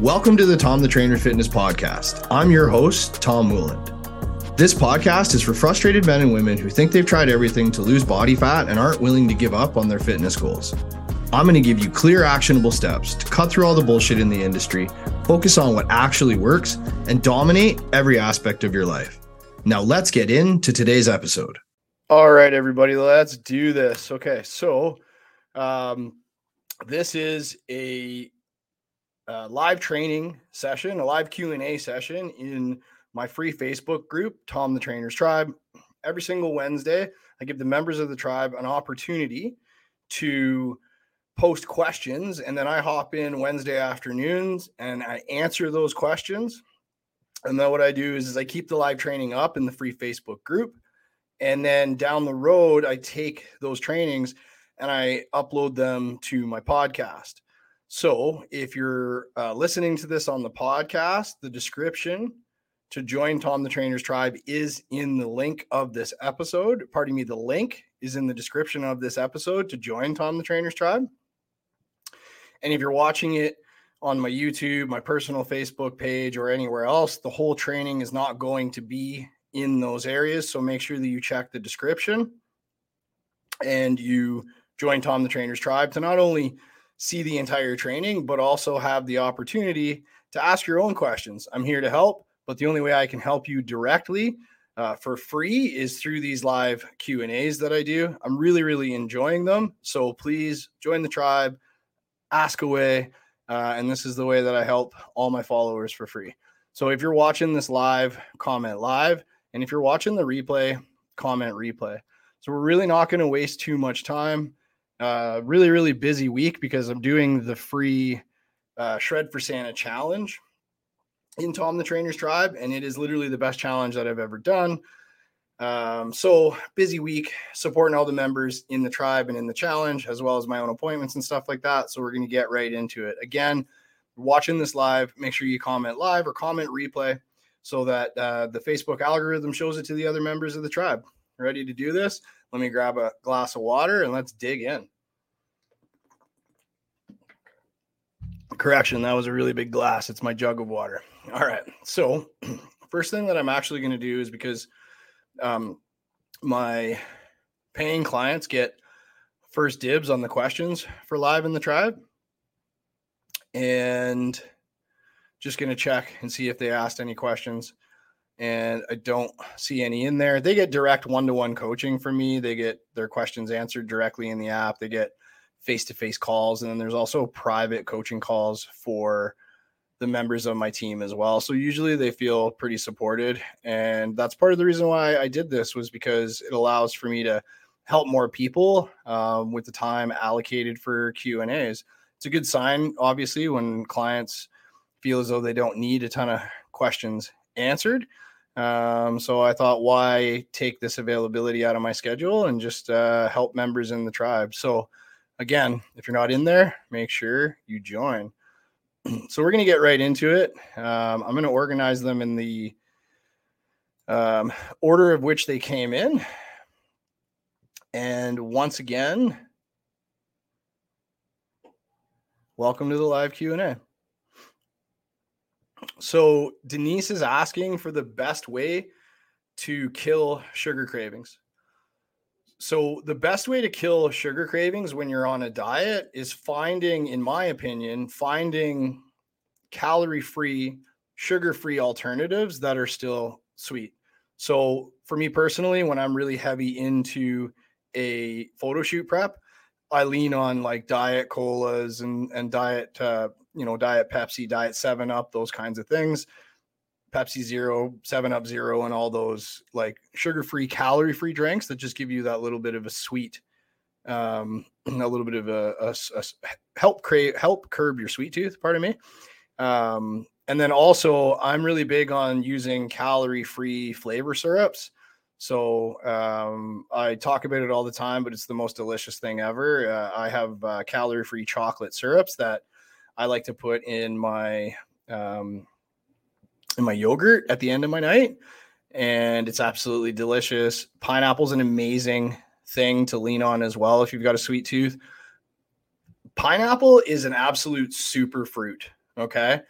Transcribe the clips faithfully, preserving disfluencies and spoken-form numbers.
Welcome to the Tom the Trainer Fitness podcast. I'm your host, Tom Wooland. This podcast is for frustrated men and women who think they've tried everything to lose body fat and aren't willing to give up on their fitness goals. I'm going to give you clear, actionable steps to cut through all the bullshit in the industry, focus on what actually works, and dominate every aspect of your life. Now let's get into today's episode. All right, everybody, let's do this. Okay, so um, this is a Uh, live training session, a live Q and A session in my free Facebook group, Tom the Trainer's Tribe. Every single Wednesday, I give the members of the tribe an opportunity to post questions, and then I hop in Wednesday afternoons and I answer those questions. And then what I do is, is I keep the live training up in the free Facebook group, and then down the road, I take those trainings and I upload them to my podcast. So if you're uh, listening to this on the podcast, the description to join Tom the Trainer's Tribe is in the link of this episode. Pardon me, the link is in the description of this episode to join Tom the Trainer's Tribe. And if you're watching it on my YouTube, my personal Facebook page, or anywhere else, the whole training is not going to be in those areas. So make sure that you check the description and you join Tom the Trainer's Tribe to not only see the entire training, but also have the opportunity to ask your own questions. I'm here to help, but the only way I can help you directly uh, for free is through these live Q and A's that I do. I'm really, really enjoying them. So please join the tribe, ask away. Uh, and this is the way that I help all my followers for free. So if you're watching this live, comment live. And if you're watching the replay, comment replay. So we're really not going to waste too much time. Uh, really, really busy week because I'm doing the free uh, Shred for Santa challenge in Tom the Trainer's Tribe, and it is literally the best challenge that I've ever done. Um, so busy week supporting all the members in the tribe and in the challenge, as well as my own appointments and stuff like that. So we're going to get right into it. Again, watching this live, make sure you comment live or comment replay so that uh, the Facebook algorithm shows it to the other members of the tribe. Ready to do this? Let me grab a glass of water and let's dig in. Correction, that was a really big glass. It's my jug of water. All right. So first thing that I'm actually going to do is because um, my paying clients get first dibs on the questions for live in the tribe. And just going to check and see if they asked any questions. And I don't see any in there. They get direct one-to-one coaching from me. They get their questions answered directly in the app. They get face-to-face calls. And then there's also private coaching calls for the members of my team as well. So usually they feel pretty supported. And that's part of the reason why I did this, was because it allows for me to help more people um, with the time allocated for Q and A's. It's a good sign, obviously, when clients feel as though they don't need a ton of questions answered. Um, so I thought, why take this availability out of my schedule and just uh, help members in the tribe? So again, if you're not in there, make sure you join. So we're going to get right into it. Um, I'm going to organize them in the um, order of which they came in. And once again, welcome to the live Q and A. So Denise is asking for the best way to kill sugar cravings. So the best way to kill sugar cravings when you're on a diet is finding, in my opinion, finding calorie-free, sugar-free alternatives that are still sweet. So for me personally, when I'm really heavy into a photo shoot prep, I lean on like diet colas and, and diet, uh, you know, diet Pepsi, diet seven up, those kinds of things, Pepsi Zero, seven up Zero, and all those like sugar-free, calorie-free drinks that just give you that little bit of a sweet, um, a little bit of a, a, a help crave, help curb your sweet tooth. Pardon me. Um, and then also I'm really big on using calorie-free flavor syrups. So um, I talk about it all the time, but it's the most delicious thing ever. Uh, I have uh, calorie-free chocolate syrups that I like to put in my um, in my yogurt at the end of my night, and it's absolutely delicious. Pineapple's an amazing thing to lean on as well if you've got a sweet tooth. Pineapple is an absolute super fruit, okay?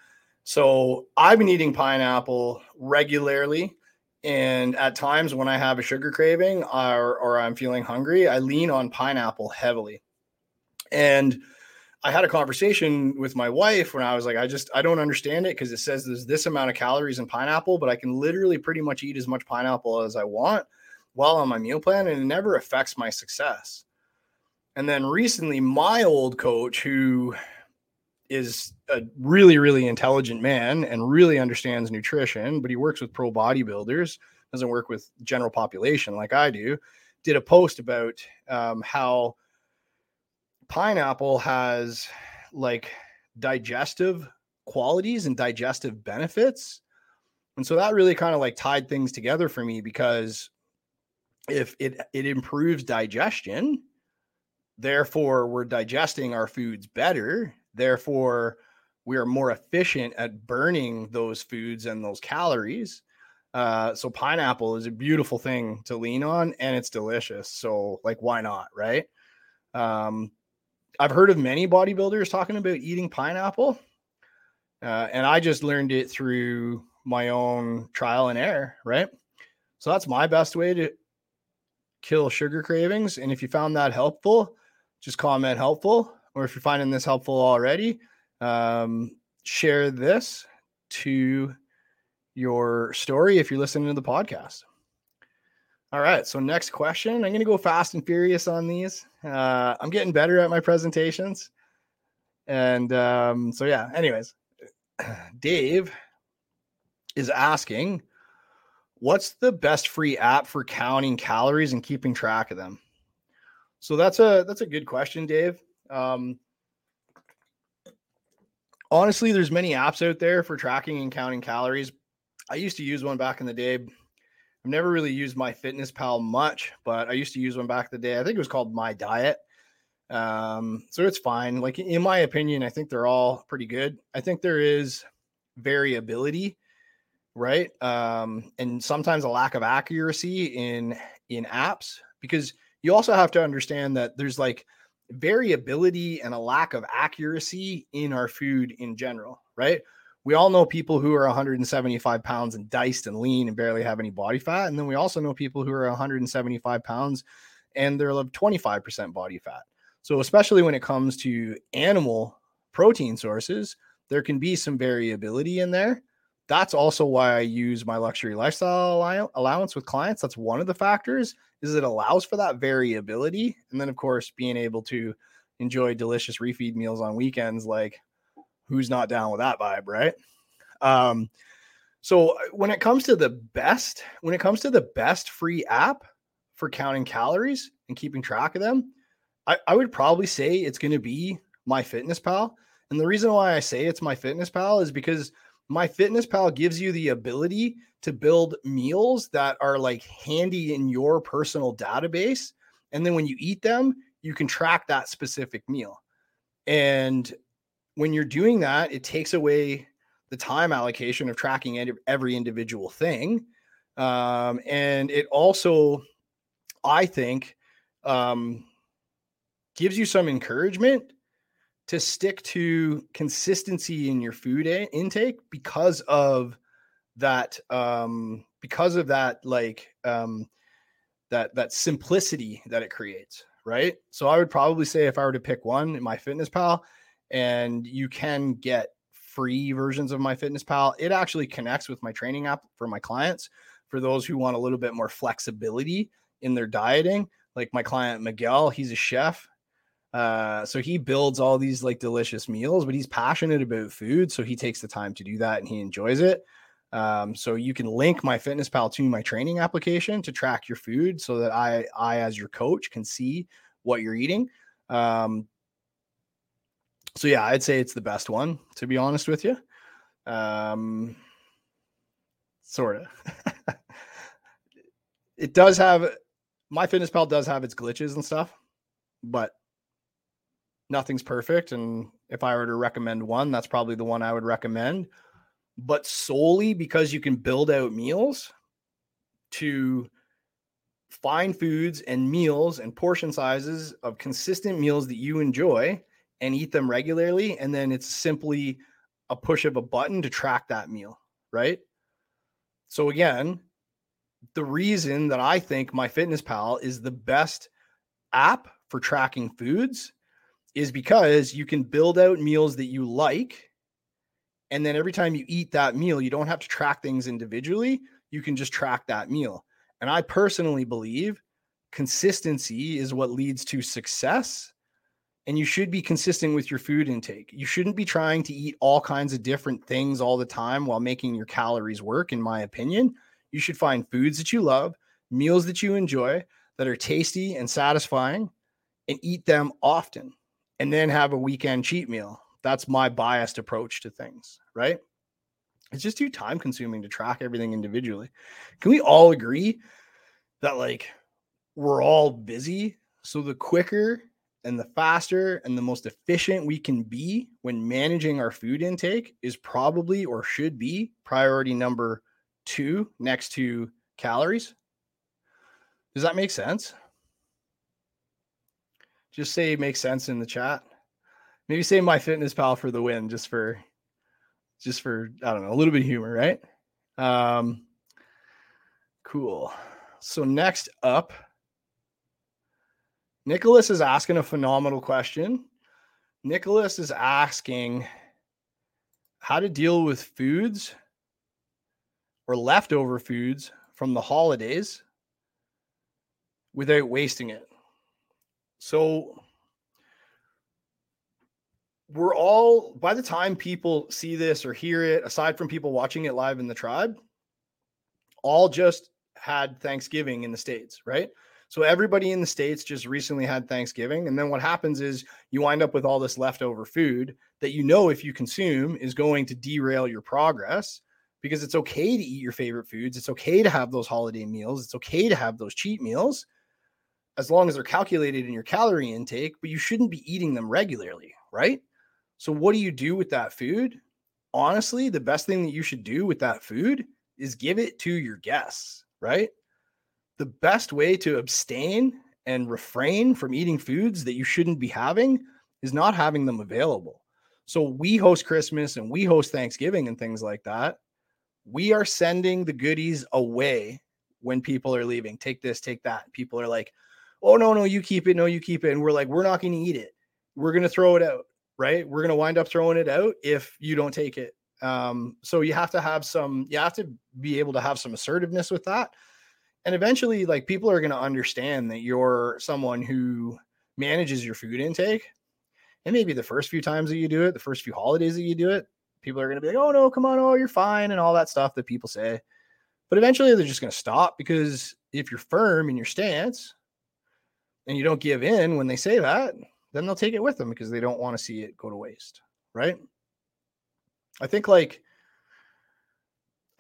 So I've been eating pineapple regularly. And at times when I have a sugar craving or, or I'm feeling hungry, I lean on pineapple heavily. And I had a conversation with my wife when I was like, I just, I don't understand it because it says there's this amount of calories in pineapple, but I can literally pretty much eat as much pineapple as I want while on my meal plan, and it never affects my success. And then recently, my old coach, who is a really, really intelligent man and really understands nutrition, but he works with pro bodybuilders, doesn't work with general population like I do, did a post about um, how pineapple has like digestive qualities and digestive benefits. And so that really kind of like tied things together for me, because if it, it improves digestion, therefore we're digesting our foods better. Therefore we are more efficient at burning those foods and those calories. Uh, so pineapple is a beautiful thing to lean on, and it's delicious. So like, why not? Right. Um, I've heard of many bodybuilders talking about eating pineapple, uh, and I just learned it through my own trial and error, right? So that's my best way to kill sugar cravings. And if you found that helpful, just comment helpful, or if you're finding this helpful already, um, share this to your story if you're listening to the podcast. All right, so next question. I'm going to go fast and furious on these. Uh, I'm getting better at my presentations. And um, so, yeah, anyways, Dave is asking, what's the best free app for counting calories and keeping track of them? So that's a that's a good question, Dave. Um, honestly, there's many apps out there for tracking and counting calories. I used to use one back in the day. I've never really used MyFitnessPal much, but I used to use one back in the day. I think it was called My Diet. Um, so it's fine. Like, in my opinion, I think they're all pretty good. I think there is variability, right? Um, and sometimes a lack of accuracy in, in apps, because you also have to understand that there's like variability and a lack of accuracy in our food in general, right? We all know people who are one hundred seventy-five pounds and diced and lean and barely have any body fat. And then we also know people who are one hundred seventy-five pounds and they're like twenty-five percent body fat. So especially when it comes to animal protein sources, there can be some variability in there. That's also why I use my luxury lifestyle allowance with clients. That's one of the factors, is it allows for that variability. And then of course, being able to enjoy delicious refeed meals on weekends, like who's not down with that vibe, right? Um, so when it comes to the best, when it comes to the best free app for counting calories and keeping track of them, I, I would probably say it's going to be MyFitnessPal. And the reason why I say it's MyFitnessPal is because MyFitnessPal gives you the ability to build meals that are like handy in your personal database. And then when you eat them, you can track that specific meal. And when you're doing that, it takes away the time allocation of tracking every individual thing. Um, and it also, I think, um, gives you some encouragement to stick to consistency in your food a- intake because of that, um, because of that, like um, that, that simplicity that it creates, right? So I would probably say, if I were to pick one, in MyFitnessPal. And you can get free versions of MyFitnessPal. It actually connects with my training app for my clients, for those who want a little bit more flexibility in their dieting. Like my client, Miguel, he's a chef. Uh, so he builds all these like delicious meals, but he's passionate about food. So he takes the time to do that and he enjoys it. Um, so you can link MyFitnessPal to my training application to track your food so that I, I as your coach can see what you're eating. Um, So yeah, I'd say it's the best one, to be honest with you. Um, sort of. It does have, MyFitnessPal does have its glitches and stuff, but nothing's perfect. And if I were to recommend one, that's probably the one I would recommend. But solely because you can build out meals to find foods and meals and portion sizes of consistent meals that you enjoy, and eat them regularly. And then it's simply a push of a button to track that meal, right? So again, the reason that I think MyFitnessPal is the best app for tracking foods is because you can build out meals that you like. And then every time you eat that meal, you don't have to track things individually. You can just track that meal. And I personally believe consistency is what leads to success. And you should be consistent with your food intake. You shouldn't be trying to eat all kinds of different things all the time while making your calories work, in my opinion. You should find foods that you love, meals that you enjoy, that are tasty and satisfying, and eat them often, and then have a weekend cheat meal. That's my biased approach to things, right? It's just too time consuming to track everything individually. Can we all agree that, like, we're all busy? So the quicker and the faster and the most efficient we can be when managing our food intake is probably, or should be, priority number two next to calories. Does that make sense? Just say it makes sense in the chat. Maybe say MyFitnessPal for the win, just for, just for, I don't know, a little bit of humor, right? Um, cool. So next up, Nicholas is asking a phenomenal question. Nicholas is asking how to deal with foods or leftover foods from the holidays without wasting it. So we're all, by the time people see this or hear it, aside from people watching it live in the tribe, all just had Thanksgiving in the States, right? So everybody in the States just recently had Thanksgiving. And then what happens is you wind up with all this leftover food that, you know, if you consume, is going to derail your progress, because it's okay to eat your favorite foods. It's okay to have those holiday meals. It's okay to have those cheat meals, as long as they're calculated in your calorie intake, but you shouldn't be eating them regularly, right? So what do you do with that food? Honestly, the best thing that you should do with that food is give it to your guests, right? The best way to abstain and refrain from eating foods that you shouldn't be having is not having them available. So we host Christmas and we host Thanksgiving and things like that. We are sending the goodies away when people are leaving. Take this, take that. People are like, oh, no, no, you keep it. No, you keep it. And we're like, we're not going to eat it. We're going to throw it out, right? We're going to wind up throwing it out if you don't take it. Um, so you have to have some, you have to be able to have some assertiveness with that. And eventually, like, people are going to understand that you're someone who manages your food intake. And maybe the first few times that you do it, the first few holidays that you do it, people are going to be like, oh, no, come on. Oh, you're fine. And all that stuff that people say. But eventually they're just going to stop, because if you're firm in your stance and you don't give in when they say that, then they'll take it with them, because they don't want to see it go to waste, right? I think, like,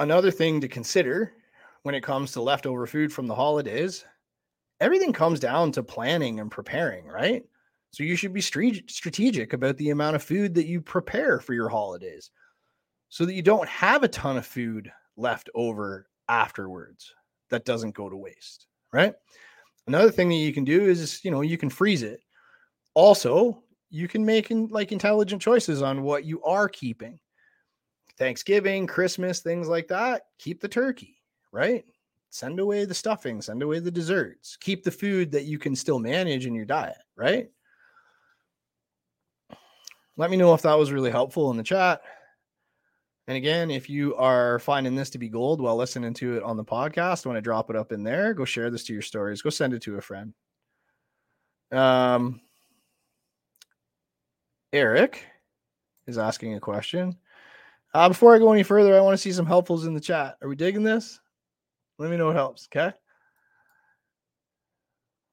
another thing to consider when it comes to leftover food from the holidays, everything comes down to planning and preparing, right? So you should be strategic about the amount of food that you prepare for your holidays, so that you don't have a ton of food left over afterwards that doesn't go to waste, right? Another thing that you can do is, you know, you can freeze it. Also, you can make in, like, intelligent choices on what you are keeping. Thanksgiving, Christmas, things like that. Keep the turkey, right? Send away the stuffing, send away the desserts. Keep the food that you can still manage in your diet, right? Let me know if that was really helpful in the chat. And again, if you are finding this to be gold while listening to it on the podcast, when I drop it up in there, go share this to your stories. Go send it to a friend. Um, Eric is asking a question. Uh, before I go any further, I want to see some helpfuls in the chat. Are we digging this? Let me know what helps, okay?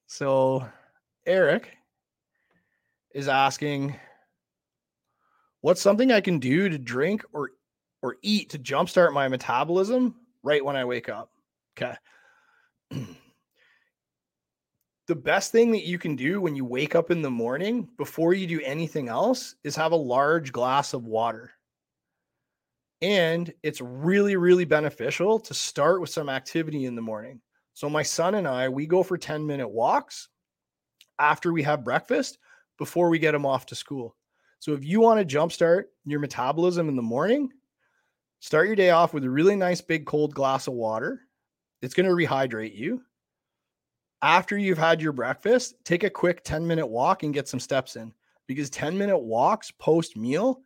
So Eric is asking, what's something I can do to drink or, or eat to jumpstart my metabolism right when I wake up? Okay. The best thing that you can do when you wake up in the morning, before you do anything else, is have a large glass of water. And it's really, really beneficial to start with some activity in the morning. So my son and I, we go for ten minute walks after we have breakfast, before we get him off to school. So if you want to jumpstart your metabolism in the morning, start your day off with a really nice big cold glass of water. It's going to rehydrate you. After you've had your breakfast, take a quick ten minute walk and get some steps in, because ten minute walks post meal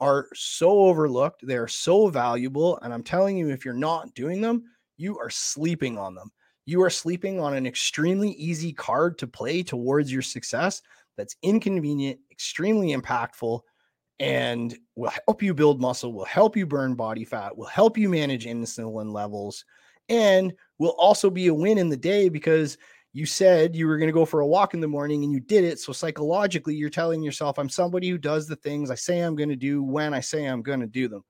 are so overlooked. They're so valuable. And I'm telling you, if you're not doing them, you are sleeping on them. You are sleeping on an extremely easy card to play towards your success. That's inconvenient, extremely impactful, and will help you build muscle, will help you burn body fat, will help you manage insulin levels, and will also be a win in the day because you said you were going to go for a walk in the morning and you did it. So psychologically, you're telling yourself, I'm somebody who does the things I say I'm going to do when I say I'm going to do them.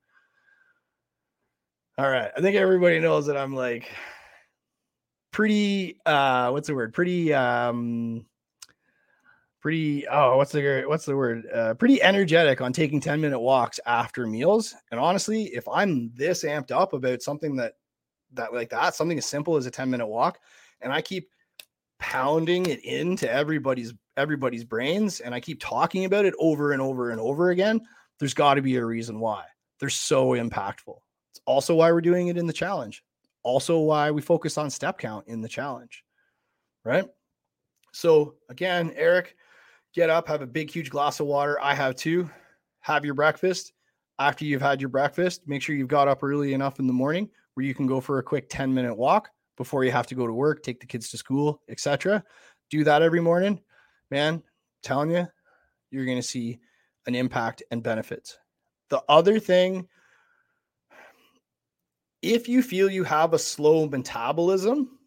All right. I think everybody knows that I'm like pretty, uh, what's the word? Pretty, um, pretty, oh, what's the, what's the word? Uh, pretty energetic on taking ten minute walks after meals. And honestly, if I'm this amped up about something that, that like that, something as simple as a ten minute walk, and I keep pounding it into everybody's everybody's brains and I keep talking about it over and over and over again, there's got to be a reason why they're so impactful. It's also why we're doing it in the challenge, also why we focus on step count in the challenge, right? So again, Eric, get up, have a big huge glass of water. I have two. Have your breakfast. After you've had your breakfast, make sure you've got up early enough in the morning where you can go for a quick ten minute walk before you have to go to work, take the kids to school, et cetera. Do that every morning, man. I'm telling you, you're going to see an impact and benefits. The other thing, if you feel you have a slow metabolism,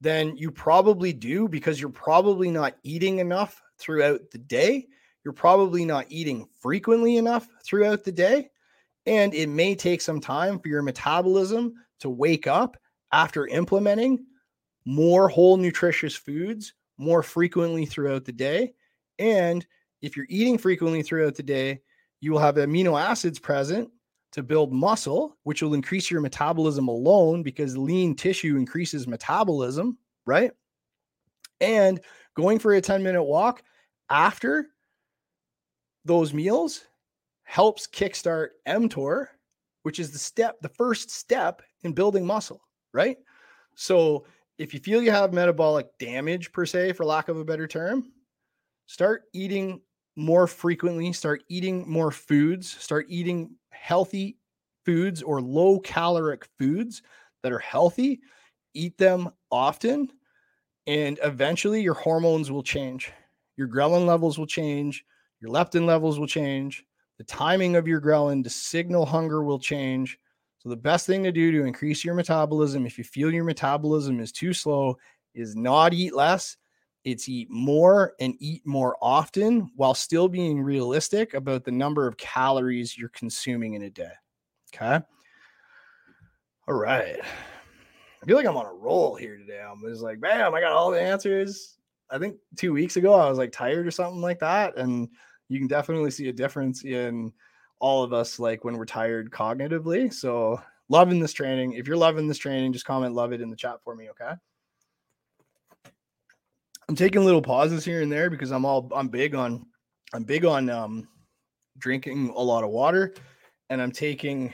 then you probably do, because you're probably not eating enough throughout the day. You're probably not eating frequently enough throughout the day. And it may take some time for your metabolism to wake up after implementing more whole nutritious foods more frequently throughout the day. And if you're eating frequently throughout the day, you will have amino acids present to build muscle, which will increase your metabolism alone, because lean tissue increases metabolism, right? And going for a ten minute walk after those meals helps kickstart mTOR, which is the step, the first step in building muscle. Right? So if you feel you have metabolic damage per se, for lack of a better term, start eating more frequently, start eating more foods, start eating healthy foods or low caloric foods that are healthy, eat them often. And eventually your hormones will change. Your ghrelin levels will change. Your leptin levels will change. The timing of your ghrelin to signal hunger will change. So the best thing to do to increase your metabolism, if you feel your metabolism is too slow, is not eat less. It's eat more and eat more often while still being realistic about the number of calories you're consuming in a day. Okay. All right. I feel like I'm on a roll here today. I'm just like, bam, I got all the answers. I think two weeks ago, I was like tired or something like that. And you can definitely see a difference in all of us, like when we're tired cognitively. So loving this training. If you're loving this training, just comment love it in the chat for me. Okay. I'm taking little pauses here and there because I'm all, I'm big on, I'm big on um, drinking a lot of water, and I'm taking,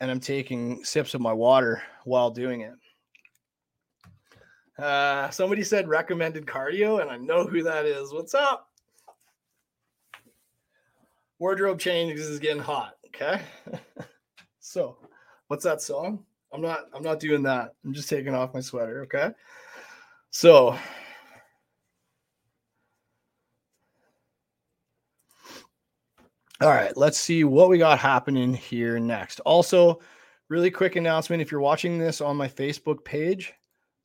and I'm taking sips of my water while doing it. Uh, somebody said recommended cardio, and I know who that is. What's up? Wardrobe changes is getting hot. Okay. So what's that song? I'm not, I'm not doing that. I'm just taking off my sweater. Okay. So all right, let's see what we got happening here next. Also, really quick announcement. If you're watching this on my Facebook page,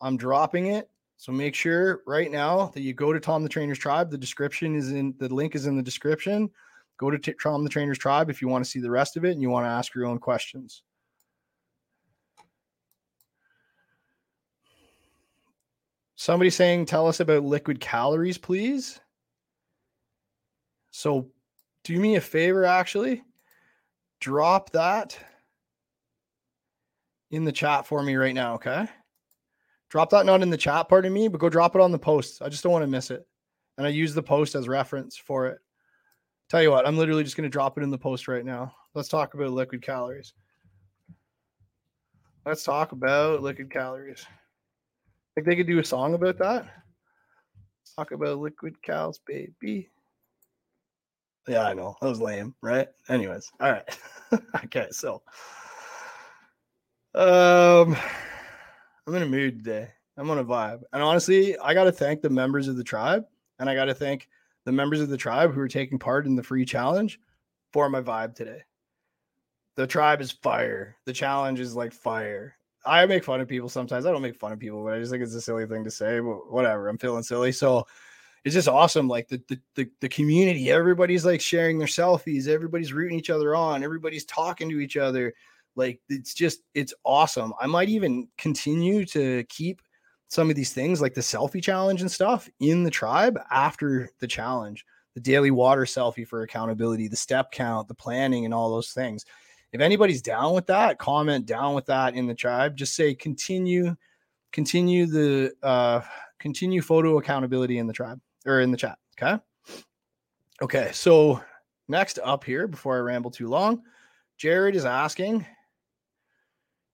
I'm dropping it. So make sure right now that you go to Tom the Trainer's Tribe. The description is in, the link is in the description. Go to t- Tom the Trainer's Tribe if you want to see the rest of it and you want to ask your own questions. Somebody saying, tell us about liquid calories, please. So do me a favor, actually. Drop that in the chat for me right now, okay? Drop that not in the chat, pardon me, but go drop it on the post. I just don't want to miss it. And I use the post as reference for it. Tell you what, I'm literally just going to drop it in the post right now. Let's talk about liquid calories. Let's talk about liquid calories. Think they could do a song about that? Let's talk about liquid cows, baby. Yeah, I know. That was lame, right? Anyways, all right. Okay, so um, I'm in a mood today. I'm on a vibe. And honestly, I got to thank the members of the tribe. And I got to thank the members of the tribe who are taking part in the free challenge for my vibe today. The tribe is fire. The challenge is like fire. I make fun of people sometimes. I don't make fun of people, but I just think it's a silly thing to say, but whatever. I'm feeling silly. So it's just awesome. Like the, the, the, the community, everybody's like sharing their selfies. Everybody's rooting each other on. Everybody's talking to each other. Like it's just, it's awesome. I might even continue to keep some of these things like the selfie challenge and stuff in the tribe after the challenge, the daily water selfie for accountability, the step count, the planning, and all those things. If anybody's down with that, comment down with that in the tribe. Just say continue, continue the uh, continue photo accountability in the tribe or in the chat. Okay. Okay. So next up here, before I ramble too long, Jared is asking,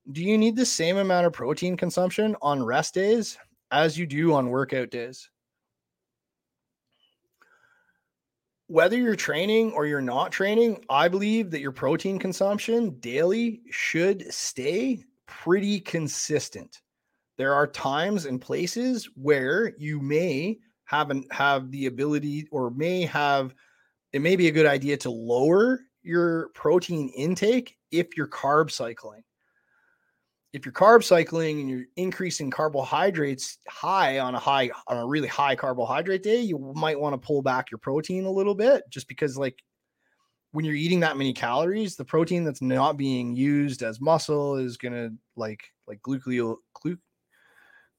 do you need the same amount of protein consumption on rest days as you do on workout days? Whether you're training or you're not training, I believe that your protein consumption daily should stay pretty consistent. There are times and places where you may have an, have the ability or may have, it may be a good idea to lower your protein intake if you're carb cycling. If you're carb cycling and you're increasing carbohydrates high on a high on a really high carbohydrate day, you might want to pull back your protein a little bit just because like when you're eating that many calories, the protein that's not being used as muscle is going to like like glucleo glu,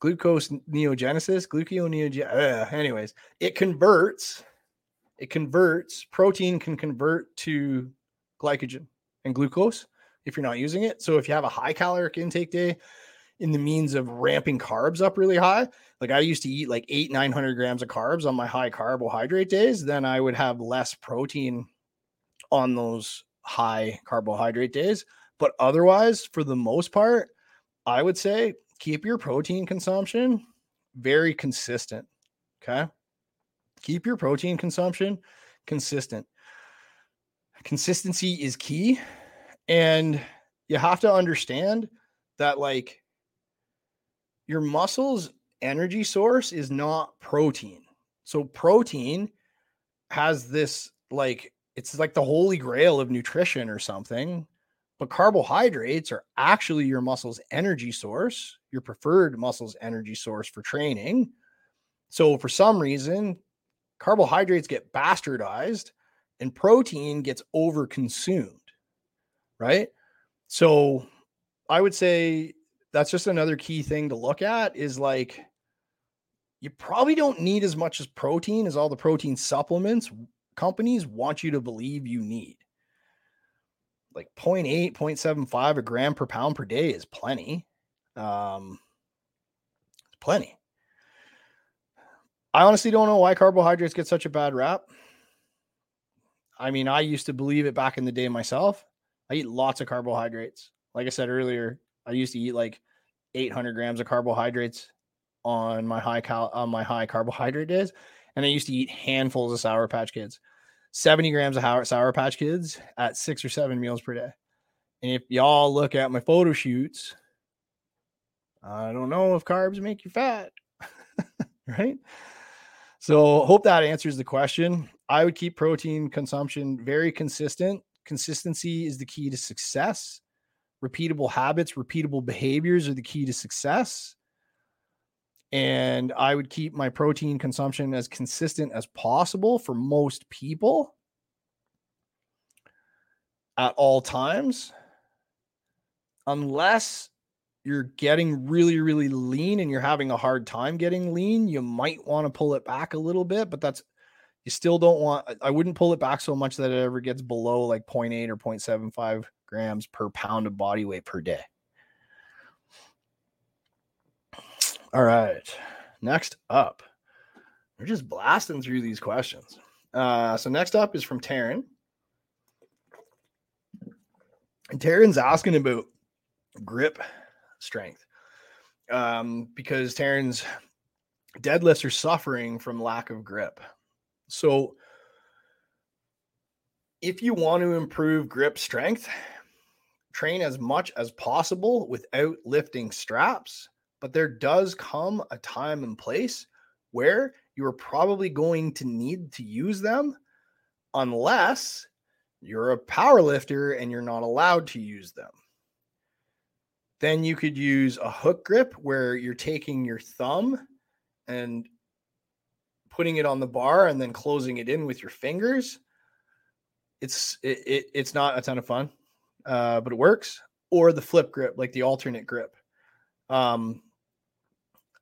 glucose neogenesis, gluconeogenesis. Uh, anyways, it converts it converts protein can convert to glycogen and glucose if you're not using it. So if you have a high caloric intake day in the means of ramping carbs up really high, like I used to eat like eight, nine hundred grams of carbs on my high carbohydrate days, then I would have less protein on those high carbohydrate days. But otherwise, for the most part, I would say keep your protein consumption very consistent. Okay. Keep your protein consumption consistent. Consistency is key. And you have to understand that like your muscle's energy source is not protein. So protein has this like, it's like the holy grail of nutrition or something, but carbohydrates are actually your muscle's energy source, your preferred muscle's energy source for training. So for some reason, carbohydrates get bastardized and protein gets overconsumed. Right. So I would say that's just another key thing to look at is like, you probably don't need as much as protein as all the protein supplements companies want you to believe you need. Like zero point eight, zero point seven five a gram per pound per day is plenty. Um, plenty. I honestly don't know why carbohydrates get such a bad rap. I mean, I used to believe it back in the day myself. I eat lots of carbohydrates. Like I said earlier, I used to eat like eight hundred grams of carbohydrates on my high cal- on my high carbohydrate days. And I used to eat handfuls of Sour Patch Kids, seventy grams of Sour Patch Kids at six or seven meals per day. And if y'all look at my photo shoots, I don't know if carbs make you fat, right? So hope that answers the question. I would keep protein consumption very consistent. Consistency is the key to success. Repeatable habits, repeatable behaviors are the key to success. And I would keep my protein consumption as consistent as possible for most people at all times, unless you're getting really, really lean and you're having a hard time getting lean. You might want to pull it back a little bit, but that's You still don't want, I wouldn't pull it back so much that it ever gets below like zero point eight or zero point seven five grams per pound of body weight per day. All right. Next up, we're just blasting through these questions. Uh, so next up is from Taryn. And Taryn's asking about grip strength um, because Taryn's deadlifts are suffering from lack of grip. So if you want to improve grip strength, train as much as possible without lifting straps. But there does come a time and place where you are probably going to need to use them unless you're a power lifter and you're not allowed to use them. Then you could use a hook grip where you're taking your thumb and putting it on the bar and then closing it in with your fingers. It's it, it it's not a ton of fun, uh, but it works. Or the flip grip, like the alternate grip. Um,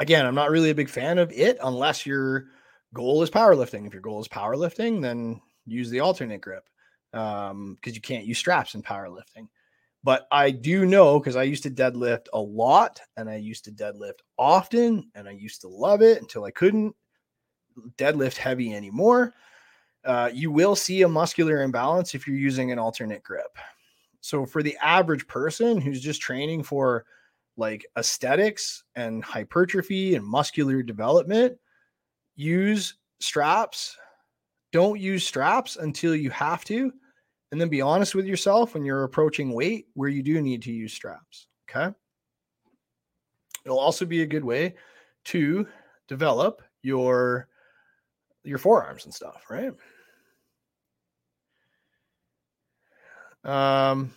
again, I'm not really a big fan of it unless your goal is powerlifting. If your goal is powerlifting, then use the alternate grip um, because you can't use straps in powerlifting. But I do know because I used to deadlift a lot and I used to deadlift often and I used to love it until I couldn't deadlift heavy anymore. Uh, you will see a muscular imbalance if you're using an alternate grip. So for the average person who's just training for like aesthetics and hypertrophy and muscular development, use straps. Don't use straps until you have to. And then be honest with yourself when you're approaching weight where you do need to use straps, okay? It'll also be a good way to develop your, your forearms and stuff, right? Um,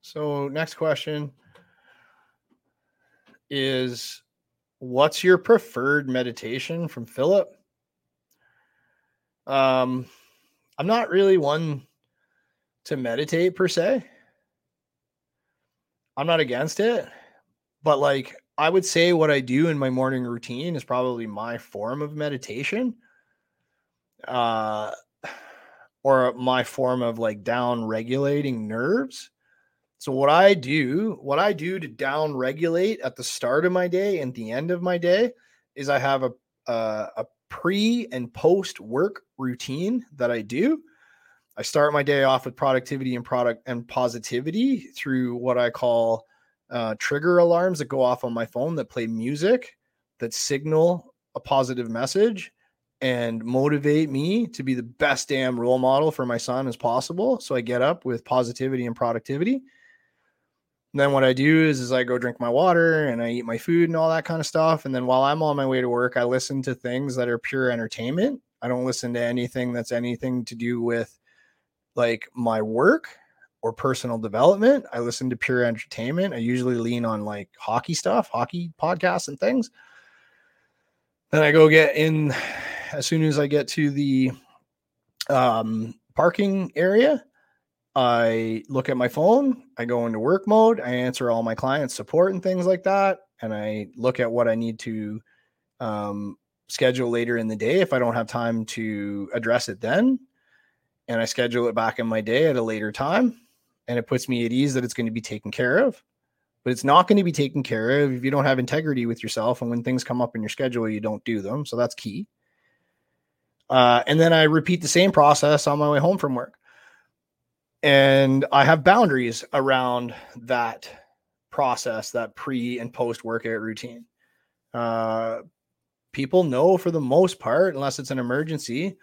so next question is, what's your preferred meditation? From Philip. Um, I'm not really one to meditate per se. I'm not against it, but like I would say what I do in my morning routine is probably my form of meditation, uh, or my form of like down regulating nerves. So what I do, what I do to down regulate at the start of my day and the end of my day is I have a, a, a pre and post work routine that I do. I start my day off with productivity and product and positivity through what I call uh, trigger alarms that go off on my phone that play music that signal a positive message and motivate me to be the best damn role model for my son as possible. So I get up with positivity and productivity. And then what I do is, is I go drink my water and I eat my food and all that kind of stuff. And then while I'm on my way to work, I listen to things that are pure entertainment. I don't listen to anything that's anything to do with like my work or personal development. I listen to pure entertainment. I usually lean on like hockey stuff, hockey podcasts and things. Then I go get in as soon as I get to the um, parking area. I look at my phone, I go into work mode, I answer all my clients' support and things like that. And I look at what I need to um, schedule later in the day if I don't have time to address it then. And I schedule it back in my day at a later time. And it puts me at ease that it's going to be taken care of. But it's not going to be taken care of if you don't have integrity with yourself. And when things come up in your schedule, you don't do them. So that's key. Uh, and then I repeat the same process on my way home from work. And I have boundaries around that process, that pre and post workout routine. Uh, people know for the most part, unless it's an emergency,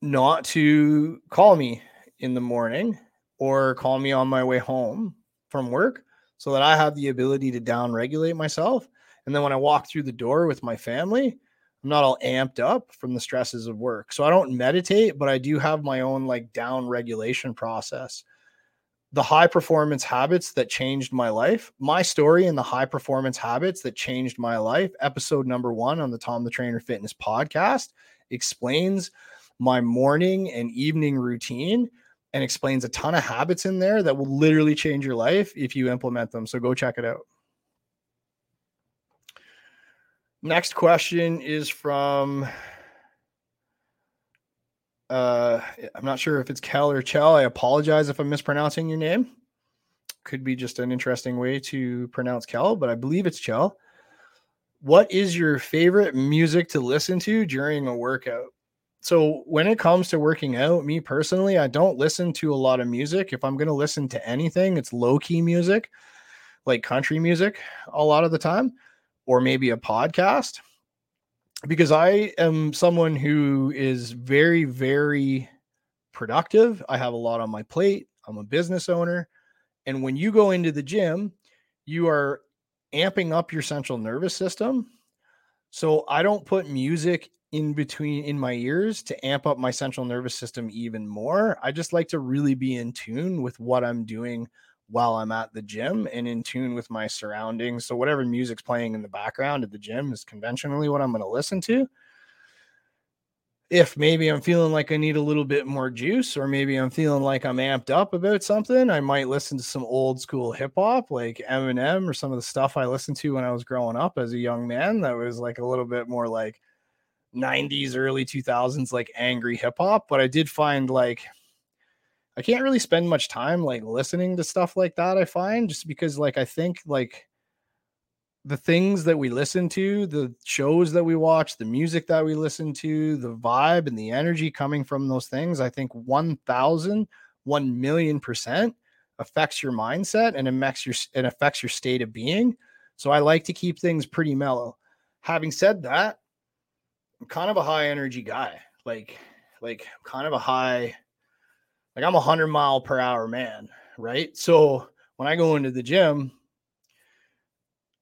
not to call me in the morning or call me on my way home from work so that I have the ability to down regulate myself. And then when I walk through the door with my family, I'm not all amped up from the stresses of work. So I don't meditate, but I do have my own like down regulation process. The high performance habits that changed my life, my story and the high performance habits that changed my life. Episode number one on the Tom the Trainer Fitness podcast explains my morning and evening routine and explains a ton of habits in there that will literally change your life if you implement them. So go check it out. Next question is from, uh, I'm not sure if it's Kel or Chell. I apologize if I'm mispronouncing your name. Could be just an interesting way to pronounce Kel, but I believe it's Chell. what is your favorite music to listen to during a workout? So when it comes to working out, me personally, I don't listen to a lot of music. If I'm going to listen to anything, it's low-key music, like country music a lot of the time, or maybe a podcast, because I am someone who is very, very productive. I have a lot on my plate. I'm a business owner. And when you go into the gym, you are amping up your central nervous system. So I don't put music in between in my ears to amp up my central nervous system even more. I just like to really be in tune with what I'm doing while I'm at the gym and in tune with my surroundings. So whatever music's playing in the background at the gym is conventionally what I'm going to listen to. If maybe I'm feeling like I need a little bit more juice, or maybe I'm feeling like I'm amped up about something, I might listen to some old school hip hop like Eminem, or some of the stuff I listened to when I was growing up as a young man that was like a little bit more like nineties, early two thousands, like angry hip hop. But I did find like I can't really spend much time like listening to stuff like that, I find, just because like I think like the things that we listen to, the shows that we watch, the music that we listen to, the vibe and the energy coming from those things, I think one thousand, one million percent affects your mindset, and it affects your, it affects your state of being. So I like to keep things pretty mellow. Having said that, I'm kind of a high energy guy. Like, like I'm kind of a high, like I'm a hundred mile per hour man, right? So when I go into the gym,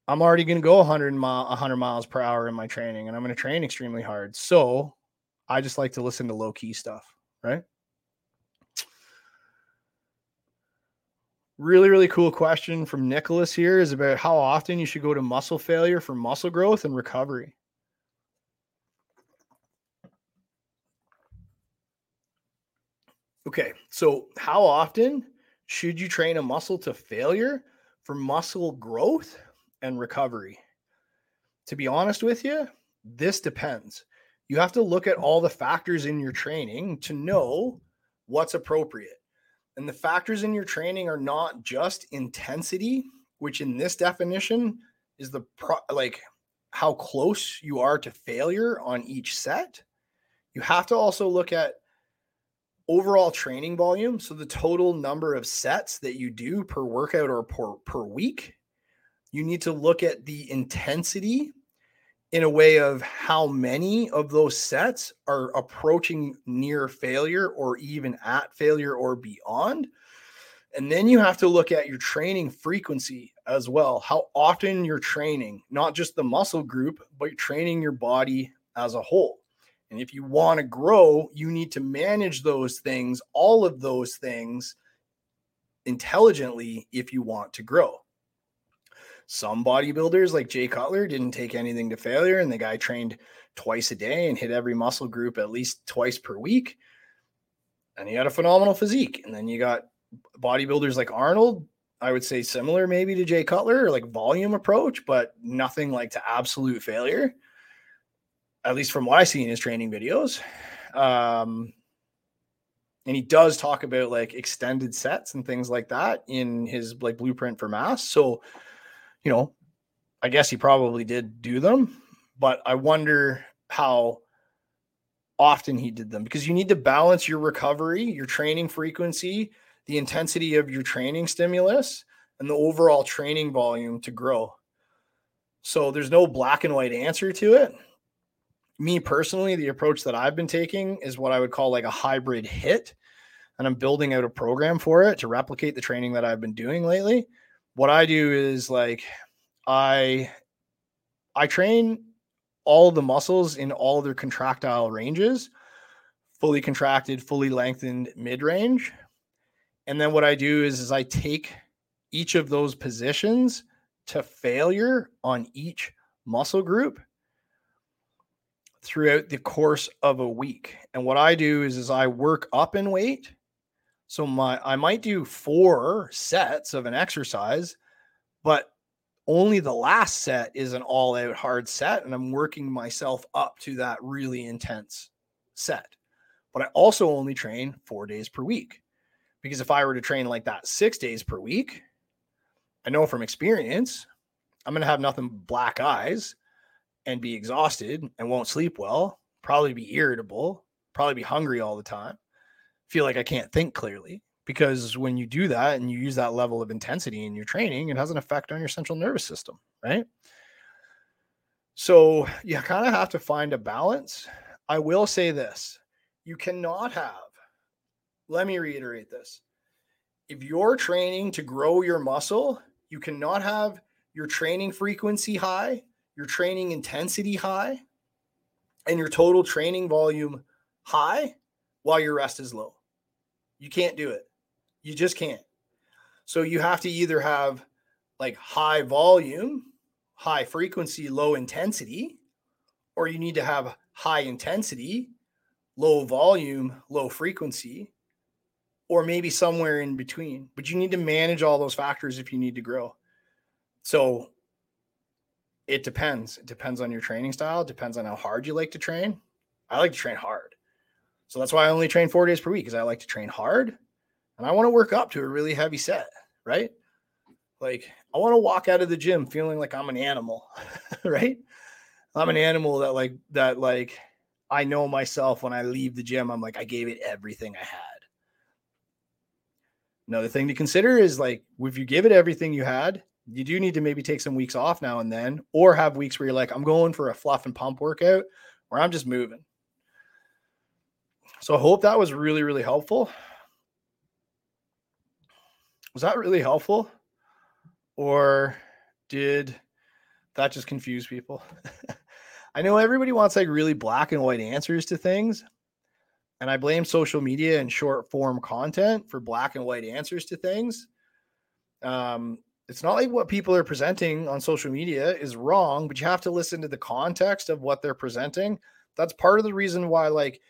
I'm already going to go one hundred mile, one hundred miles per hour in my training, and I'm going to train extremely hard. So I just like to listen to low key stuff, right? Really, really cool question from Nicholas here is about how often you should go to muscle failure for muscle growth and recovery. Okay. So how often should you train a muscle to failure for muscle growth and recovery? To be honest with you, this depends. You have to look at all the factors in your training to know what's appropriate. And the factors in your training are not just intensity, which in this definition is the pro- like how close you are to failure on each set. You have to also look at overall training volume, so the total number of sets that you do per workout or per, per week. You need to look at the intensity in a way of how many of those sets are approaching near failure or even at failure or beyond. And then you have to look at your training frequency as well, how often you're training, not just the muscle group, but you're training your body as a whole. And if you want to grow, you need to manage those things, all of those things intelligently if you want to grow. Some bodybuilders like Jay Cutler didn't take anything to failure, and the guy trained twice a day and hit every muscle group at least twice per week. And he had a phenomenal physique. And then you got bodybuilders like Arnold, I would say similar maybe to Jay Cutler, or like volume approach, but nothing like to absolute failure, at least from what I see in his training videos. Um, and he does talk about like extended sets and things like that in his like Blueprint for Mass. So, you know, I guess he probably did do them, but I wonder how often he did them, because you need to balance your recovery, your training frequency, the intensity of your training stimulus, and the overall training volume to grow. So there's no black and white answer to it. Me personally, the approach that I've been taking is what I would call like a hybrid hit, and I'm building out a program for it to replicate the training that I've been doing lately. What I do is like I I train all the muscles in all their contractile ranges, fully contracted, fully lengthened, mid-range. And then what I do is, is I take each of those positions to failure on each muscle group throughout the course of a week. And what I do is, is I work up in weight. So my, I might do four sets of an exercise, but only the last set is an all out hard set. And I'm working myself up to that really intense set. But I also only train four days per week, because if I were to train like that six days per week, I know from experience, I'm going to have nothing but black eyes. and be exhausted and won't sleep well, probably be irritable, probably be hungry all the time, feel like I can't think clearly. Because when you do that and you use that level of intensity in your training, it has an effect on your central nervous system, right? So you kind of have to find a balance. I will say this. You cannot have, let me reiterate this. If you're training to grow your muscle, you cannot have your training frequency high, your training intensity high, and your total training volume high while your rest is low. You can't do it. You just can't. So you have to either have like high volume, high frequency, low intensity, or you need to have high intensity, low volume, low frequency, or maybe somewhere in between. But you need to manage all those factors if you need to grow. So it depends. It depends on your training style. It depends on how hard you like to train. I like to train hard. So that's why I only train four days per week, because I like to train hard and I want to work up to a really heavy set, right? Like I want to walk out of the gym feeling like I'm an animal, right? I'm an animal that like, that like I know myself when I leave the gym, I'm like, I gave it everything I had. Another thing to consider is like, if you give it everything you had, you do need to maybe take some weeks off now and then, or have weeks where you're like, I'm going for a fluff and pump workout where I'm just moving. So I hope that was really, really helpful. Was that really helpful? Or did that just confuse people? I know everybody wants like really black and white answers to things. And I blame social media and short form content for black and white answers to things. Um, it's not like what people are presenting on social media is wrong, but you have to listen to the context of what they're presenting. That's part of the reason why, like,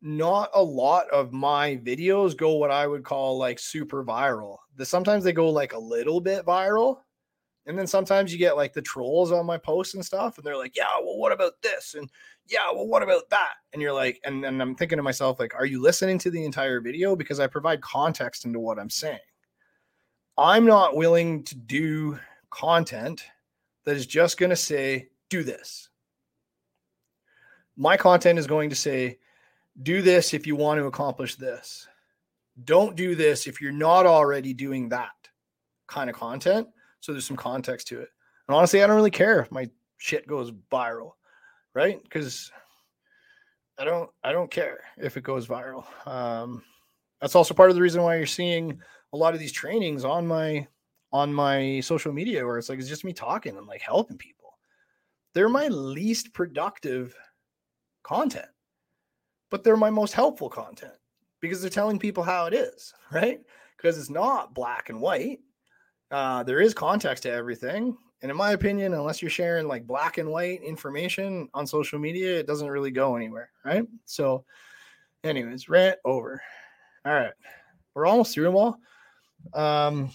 not a lot of my videos go what I would call like super viral. The, sometimes they go like a little bit viral. And then sometimes you get like the trolls on my posts and stuff. And they're like, yeah, well, what about this? And yeah, well, what about that? And you're like, and then I'm thinking to myself, like, are you listening to the entire video? Because I provide context into what I'm saying. I'm not willing to do content that is just going to say, do this. My content is going to say, do this if you want to accomplish this. Don't do this if you're not already doing that kind of content. So there's some context to it. And honestly, I don't really care if my shit goes viral, right? Because I don't I don't care if it goes viral. Um, that's also part of the reason why you're seeing a lot of these trainings on my on my social media where it's like it's just me talking and like helping people. They're my least productive content, but they're my most helpful content because they're telling people how it is, right? Because it's not black and white. Uh, there is context to everything. And in my opinion, unless you're sharing like black and white information on social media, it doesn't really go anywhere. Right. So anyways, rant over. All right. We're almost through them all. Um,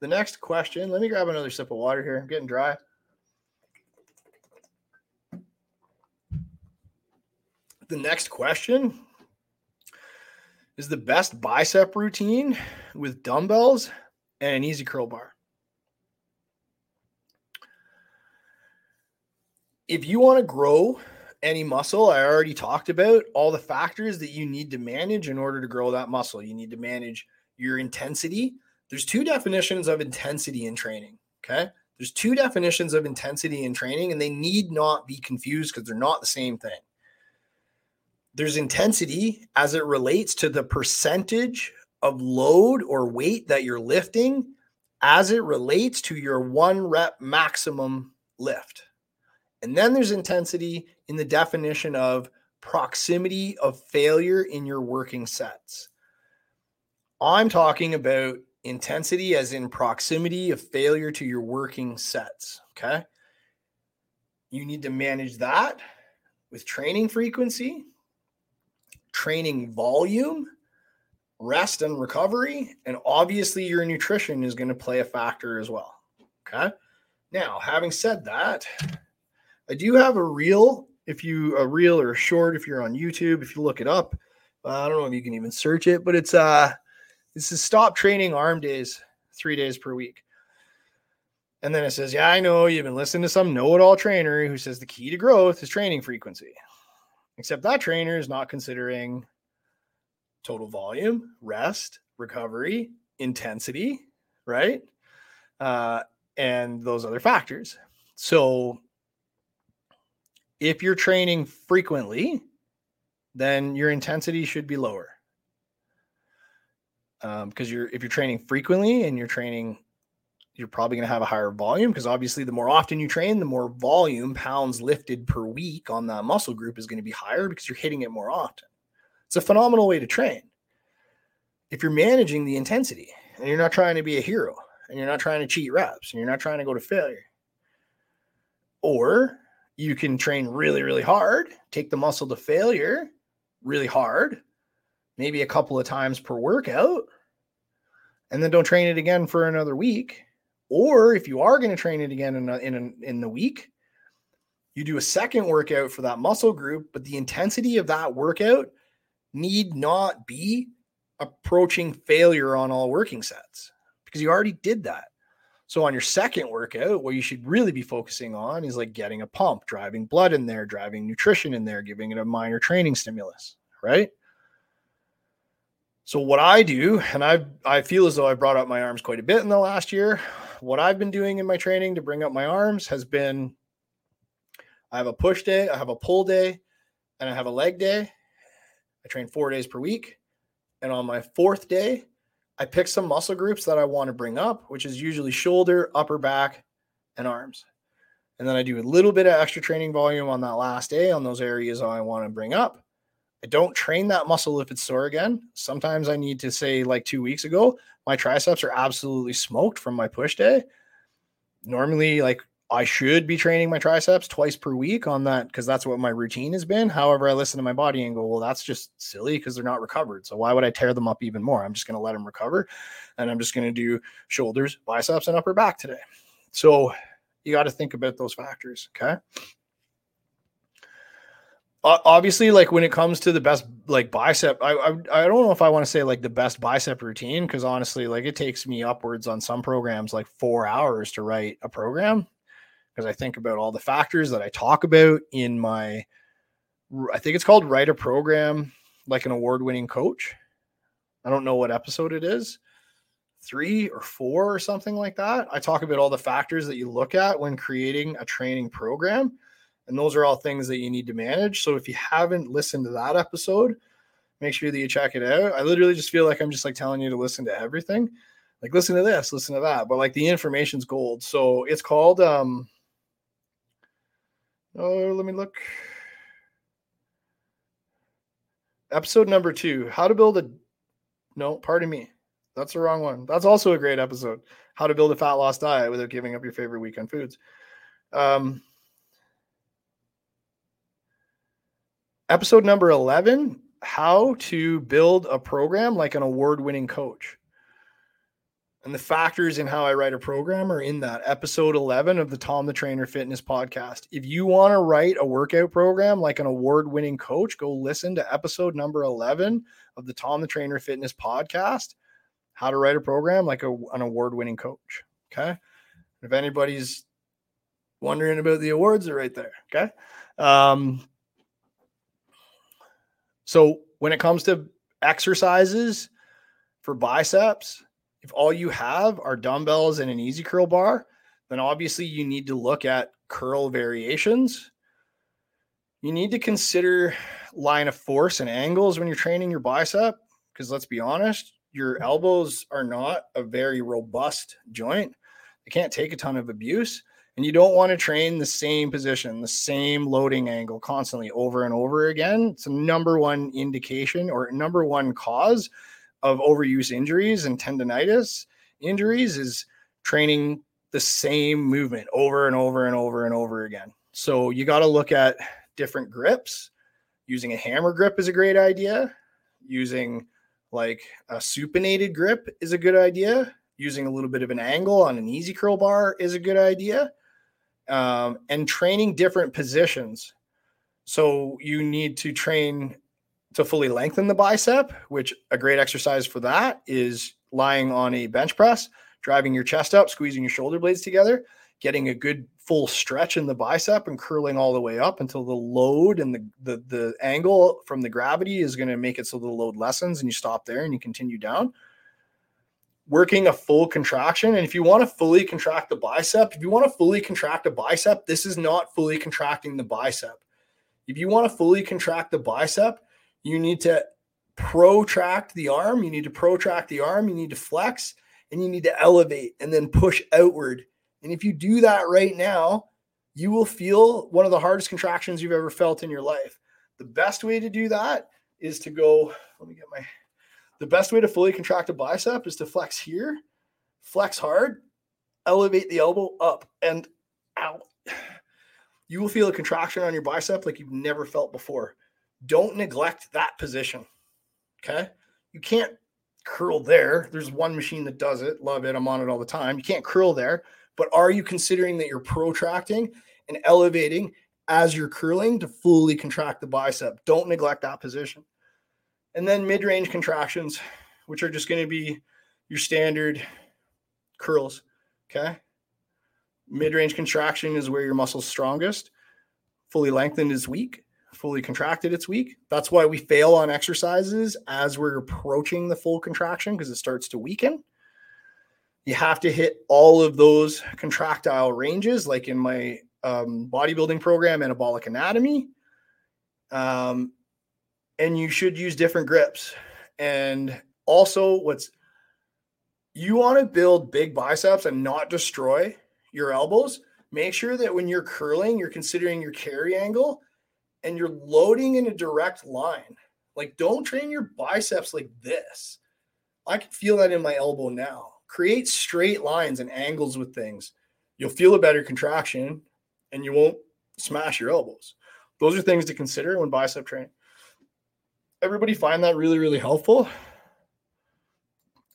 the next question, let me grab another sip of water here. I'm getting dry. The next question is the best bicep routine with dumbbells and an easy curl bar. If you want to grow any muscle, I already talked about all the factors that you need to manage in order to grow that muscle. You need to manage your intensity. There's two definitions of intensity in training, okay? There's two definitions of intensity in training, and they need not be confused because they're not the same thing. There's intensity as it relates to the percentage of load or weight that you're lifting as it relates to your one rep maximum lift. And then there's intensity in the definition of proximity of failure in your working sets. I'm talking about intensity as in proximity of failure to your working sets, okay? You need to manage that with training frequency, training volume, rest and recovery, and obviously your nutrition is going to play a factor as well, okay? Now, having said that, I do have a reel, if you, a reel or a short, if you're on YouTube, if you look it up, uh, I don't know if you can even search it, but it's, uh, this is Stop Training Arm Days, three days per week. And then it says, yeah, I know you've been listening to some know-it-all trainer who says the key to growth is training frequency. Except that trainer is not considering total volume, rest, recovery, intensity, right? Uh, and those other factors. So if you're training frequently, then your intensity should be lower. Um, because you're if you're training frequently and you're training, you're probably going to have a higher volume, because obviously the more often you train, the more volume pounds lifted per week on that muscle group is going to be higher because you're hitting it more often. It's a phenomenal way to train. If you're managing the intensity and you're not trying to be a hero and you're not trying to cheat reps and you're not trying to go to failure, or you can train really, really hard, take the muscle to failure really hard, maybe a couple of times per workout, and then don't train it again for another week. Or if you are going to train it again in a, in, a, in the week, you do a second workout for that muscle group, but the intensity of that workout need not be approaching failure on all working sets, because you already did that. So on your second workout, what you should really be focusing on is like getting a pump, driving blood in there, driving nutrition in there, giving it a minor training stimulus, right? So what I do, and I I feel as though I brought up my arms quite a bit in the last year, what I've been doing in my training to bring up my arms has been, I have a push day, I have a pull day, and I have a leg day. I train four days per week. And on my fourth day, I pick some muscle groups that I want to bring up, which is usually shoulder, upper back, and arms. And then I do a little bit of extra training volume on that last day on those areas I want to bring up. I don't train that muscle if it's sore again. Sometimes I need to say, like two weeks ago, my triceps are absolutely smoked from my push day. Normally, like I should be training my triceps twice per week on that, because that's what my routine has been. However, I listen to my body and go, well, that's just silly because they're not recovered. So why would I tear them up even more? I'm just going to let them recover, and I'm just going to do shoulders, biceps, and upper back today. So you got to think about those factors, okay? Obviously, like when it comes to the best, like bicep, I, I I don't know if I want to say like the best bicep routine, because honestly, like it takes me upwards on some programs, like four hours to write a program, because I think about all the factors that I talk about in my, I think it's called Write a Program Like an Award-Winning Coach. I don't know what episode it is, three or four or something like that. I talk about all the factors that you look at when creating a training program. And those are all things that you need to manage. So if you haven't listened to that episode, make sure that you check it out. I literally just feel like I'm just like telling you to listen to everything. Like listen to this, listen to that. But like the information's gold. So it's called, um, oh, let me look. Episode number two, how to build a, no, pardon me. That's the wrong one. That's also a great episode. How to build a fat loss diet without giving up your favorite weekend foods. Um, Episode number eleven, how to build a program like an award-winning coach. And the factors in how I write a program are in that episode eleven of the Tom the Trainer Fitness podcast. If you want to write a workout program like an award-winning coach, go listen to episode number eleven of the Tom the Trainer Fitness podcast, how to write a program like a, an award-winning coach, okay? If anybody's wondering about the awards, they're right there, okay? Um So when it comes to exercises for biceps, if all you have are dumbbells and an easy curl bar, then obviously you need to look at curl variations. You need to consider line of force and angles when you're training your bicep, because let's be honest, your elbows are not a very robust joint. They can't take a ton of abuse. And you don't want to train the same position, the same loading angle constantly over and over again. It's a number one indication or number one cause of overuse injuries and tendonitis injuries is training the same movement over and over and over and over again. So you got to look at different grips. Using a hammer grip is a great idea. Using like a supinated grip is a good idea. Using a little bit of an angle on an easy curl bar is a good idea. Um, and training different positions. So you need to train to fully lengthen the bicep, which a great exercise for that is lying on a bench press. driving your chest up, squeezing your shoulder blades together, getting a good full stretch in the bicep and curling all the way up until the load and the, the, the angle from the gravity is going to make it so the load lessens and you stop there and you continue down. Working a full contraction. And if you want to fully contract the bicep, if you want to fully contract a bicep, this is not fully contracting the bicep. If you want to fully contract the bicep, you need to protract the arm. You need to protract the arm. You need to flex and you need to elevate and then push outward. And if you do that right now, you will feel one of the hardest contractions you've ever felt in your life. The best way to do that is to go, let me get my, the best way to fully contract a bicep is to flex here, flex hard, elevate the elbow up and out. You will feel a contraction on your bicep like you've never felt before. Don't neglect that position, okay? You can't curl there. There's one machine that does it. Love it. I'm on it all the time. You can't curl there. But are you considering that you're protracting and elevating as you're curling to fully contract the bicep? Don't neglect that position. And then mid-range contractions, which are just going to be your standard curls, okay? Mid-range contraction is where your muscle's strongest. Fully lengthened is weak. Fully contracted, it's weak. That's why we fail on exercises as we're approaching the full contraction because it starts to weaken. You have to hit all of those contractile ranges, like in my um, bodybuilding program, Anabolic Anatomy. Um, and you should use different grips. And also what's, you want to build big biceps and not destroy your elbows. Make sure that when you're curling, you're considering your carry angle and you're loading in a direct line. Like don't train your biceps like this. I can feel that in my elbow now. Create straight lines and angles with things. You'll feel a better contraction and you won't smash your elbows. Those are things to consider when bicep training. Everybody find that really, really helpful?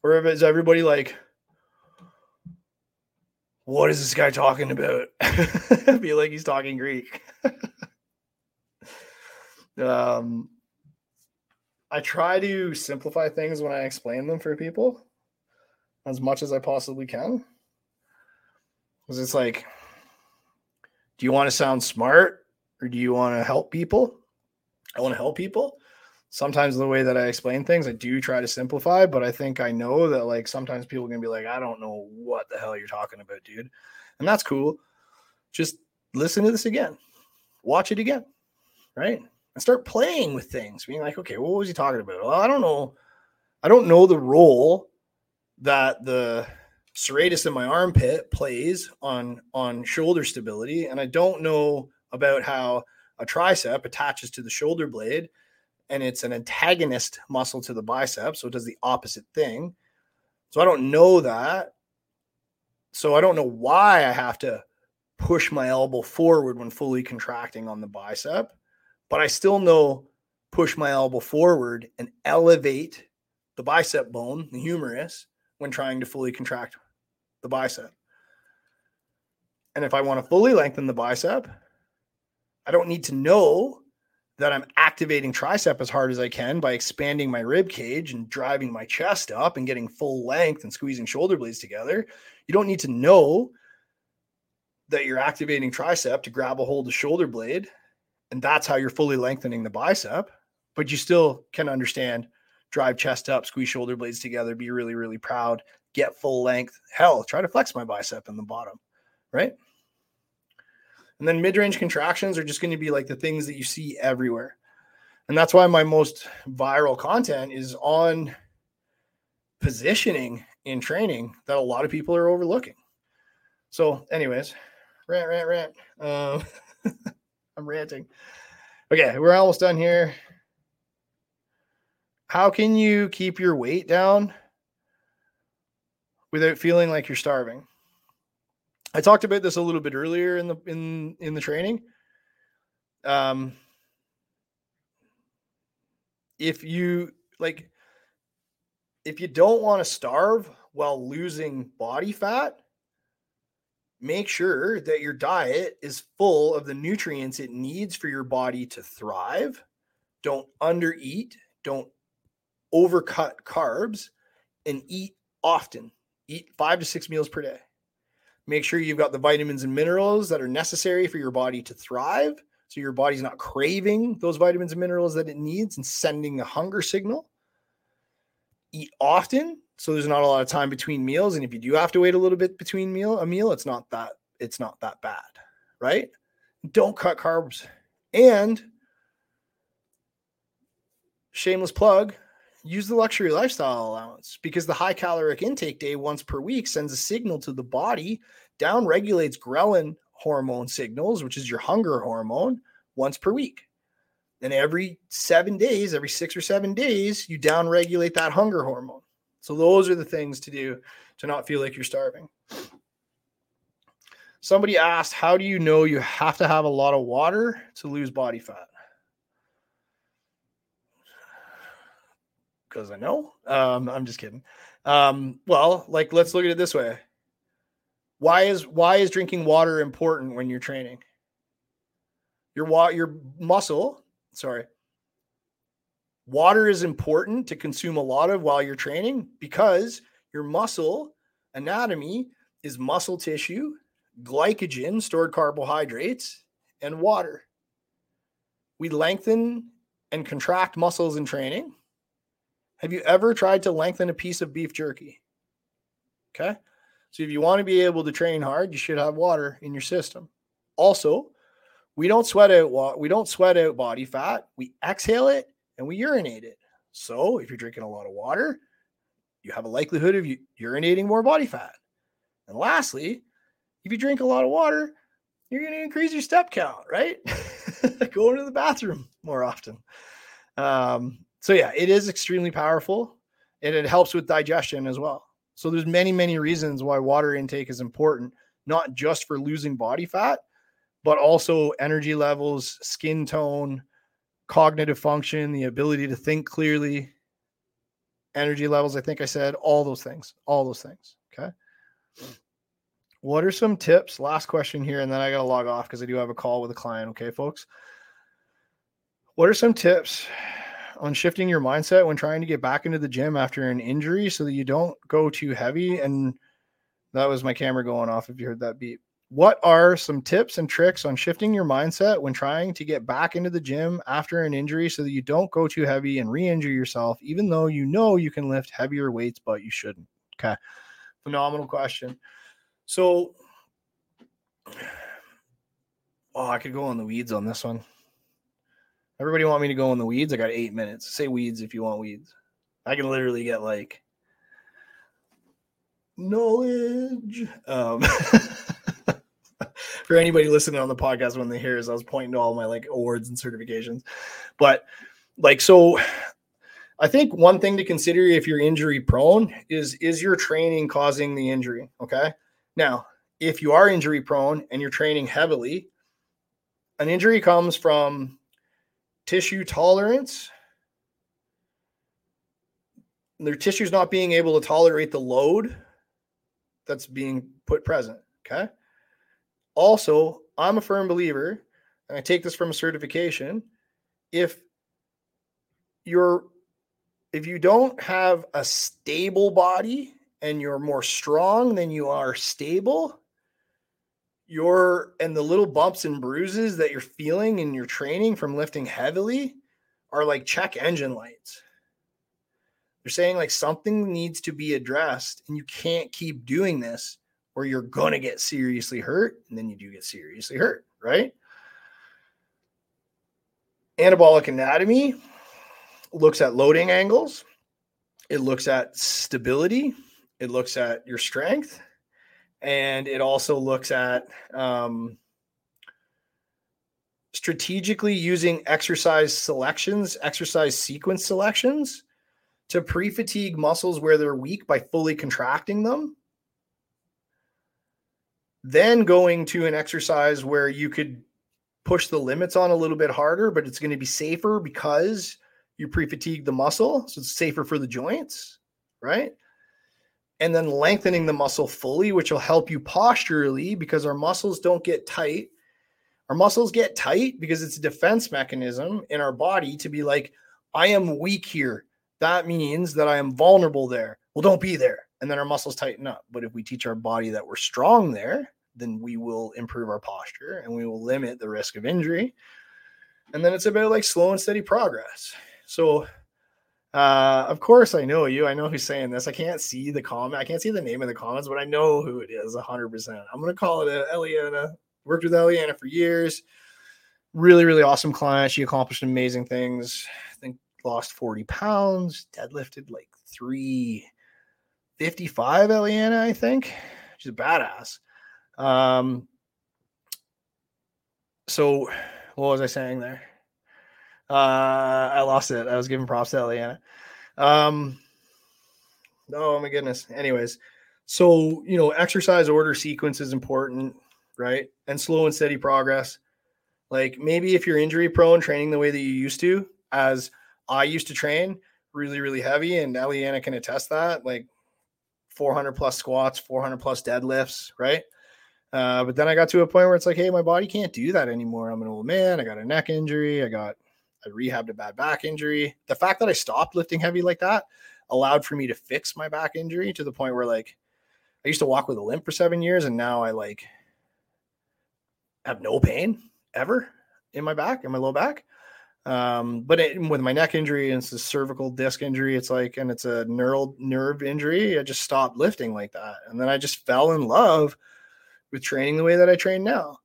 Or is everybody like, what is this guy talking about? I feel like he's talking Greek. um, I try to simplify things when I explain them for people as much as I possibly can. Because it's like, do you want to sound smart or do you want to help people? I want to help people. Sometimes the way that I explain things, I do try to simplify, but I think I know that like sometimes people are going to be like, I don't know what the hell you're talking about, dude. And that's cool. Just listen to this again. Watch it again, right? And start playing with things, being like, okay, what was he talking about? Well, I don't know. I don't know the role that the serratus in my armpit plays on, on shoulder stability. And I don't know about how a tricep attaches to the shoulder blade and it's an antagonist muscle to the bicep. So it does the opposite thing. So I don't know that. So I don't know why I have to push my elbow forward when fully contracting on the bicep, but I still know push my elbow forward and elevate the bicep bone, the humerus, when trying to fully contract the bicep. And if I want to fully lengthen the bicep, I don't need to know that I'm activating tricep as hard as I can by expanding my rib cage and driving my chest up and getting full length and squeezing shoulder blades together. You don't need to know that you're activating tricep to grab a hold of shoulder blade. And that's how you're fully lengthening the bicep, but you still can understand drive chest up, squeeze shoulder blades together, be really, really proud, get full length. Hell, try to flex my bicep in the bottom, right? And then mid-range contractions are just going to be like the things that you see everywhere. And that's why my most viral content is on positioning in training that a lot of people are overlooking. So anyways, rant, rant, rant. Um, I'm ranting. Okay, we're almost done here. How can you keep your weight down without feeling like you're starving? I talked about this a little bit earlier in the in, in the training. Um, if you like, if you don't want to starve while losing body fat, make sure that your diet is full of the nutrients it needs for your body to thrive. Don't undereat. Don't overcut carbs and eat often. Eat five to six meals per day. Make sure you've got the vitamins and minerals that are necessary for your body to thrive, so your body's not craving those vitamins and minerals that it needs and sending a hunger signal. Eat often, so there's not a lot of time between meals. And if you do have to wait a little bit between meal a meal, it's not that it's not that bad, right? Don't cut carbs. And shameless plug, use the luxury lifestyle allowance, because the high caloric intake day once per week sends a signal to the body, down regulates ghrelin hormone signals, which is your hunger hormone, once per week. And every seven days, every six or seven days, you down regulate that hunger hormone. So those are the things to do to not feel like you're starving. Somebody asked, how do you know you have to have a lot of water to lose body fat? Because I know. Um, I'm just kidding. Um, well, like, let's look at it this way. Why is why is drinking water important when you're training? Your wa- your muscle, sorry. Water is important to consume a lot of while you're training, because your muscle anatomy is muscle tissue, glycogen, stored carbohydrates, and water. We lengthen and contract muscles in training. Have you ever tried to lengthen a piece of beef jerky? Okay. So if you want to be able to train hard, you should have water in your system. Also, we don't sweat out we don't sweat out body fat. We exhale it and we urinate it. So if you're drinking a lot of water, you have a likelihood of you urinating more body fat. And lastly, if you drink a lot of water, you're going to increase your step count, right? Going to the bathroom more often. Um, So yeah, it is extremely powerful, and it helps with digestion as well. So there's many, many reasons why water intake is important, not just for losing body fat, but also energy levels, skin tone, cognitive function, the ability to think clearly, energy levels. I think I said all those things, all those things. Okay. What are some tips? Last question here, and then I got to log off because I do have a call with a client. Okay, folks. What are some tips on shifting your mindset when trying to get back into the gym after an injury, so that you don't go too heavy? And that was my camera going off, if you heard that beep. What are some tips and tricks on shifting your mindset when trying to get back into the gym after an injury, so that you don't go too heavy and re-injure yourself, even though you know you can lift heavier weights, but you shouldn't? Okay. Phenomenal question. So, oh, I could go on the weeds on this one. Everybody want me to go in the weeds? I got eight minutes. Say weeds if you want weeds. I can literally get like knowledge. Um, for anybody listening on the podcast, when they hear is I was pointing to all my like awards and certifications. But like, so I think one thing to consider if you're injury prone is, is your training causing the injury? Okay. Now, if you are injury prone and you're training heavily, an injury comes from tissue tolerance. Their tissues not being able to tolerate the load that's being put present. Okay. Also, I'm a firm believer, and I take this from a certification. If you're, if you don't have a stable body and you're more strong than you are stable, Your and the little bumps and bruises that you're feeling in your training from lifting heavily are like check engine lights. They're saying like something needs to be addressed, and you can't keep doing this or you're going to get seriously hurt. And then you do get seriously hurt, right? Anabolic anatomy looks at loading angles. It looks at stability. It looks at your strength. And it also looks at um, strategically using exercise selections, exercise sequence selections to pre-fatigue muscles where they're weak by fully contracting them. Then going to an exercise where you could push the limits on a little bit harder, but it's going to be safer because you pre-fatigue the muscle. So it's safer for the joints, right? And then lengthening the muscle fully, which will help you posturally, because our muscles don't get tight. Our muscles get tight because it's a defense mechanism in our body to be like, I am weak here. That means that I am vulnerable there. Well, don't be there. and then our muscles tighten up. But if we teach our body that we're strong there, then we will improve our posture and we will limit the risk of injury. And then it's about like slow and steady progress. So, uh, of course I know you, I know who's saying this. I can't see the comment. I can't see the name of the comments, but I know who it is a hundred percent. I'm going to call it Eliana. Worked with Eliana for years. Really, really awesome client. She accomplished amazing things. I think lost forty pounds, deadlifted like three fifty-five, Eliana, I think. She's a badass. Um, so what was I saying there? Uh, I lost it. I was giving props to Eliana. Um, oh my goodness. Anyways. So, you know, exercise order sequence is important, right? And slow and steady progress. Like maybe if you're injury prone, training the way that you used to, as I used to train, really, really heavy. And Eliana can attest that, like four hundred plus squats, four hundred plus deadlifts. Right. Uh, but then I got to a point where it's like, hey, my body can't do that anymore. I'm an old man. I got a neck injury. I got, I rehabbed a bad back injury. The fact that I stopped lifting heavy like that allowed for me to fix my back injury to the point where like I used to walk with a limp for seven years. And now I like have no pain ever in my back, in my low back. Um, but it, with my neck injury and it's a cervical disc injury, it's like, and it's a neural nerve injury. I just stopped lifting like that. And then I just fell in love with training the way that I train now.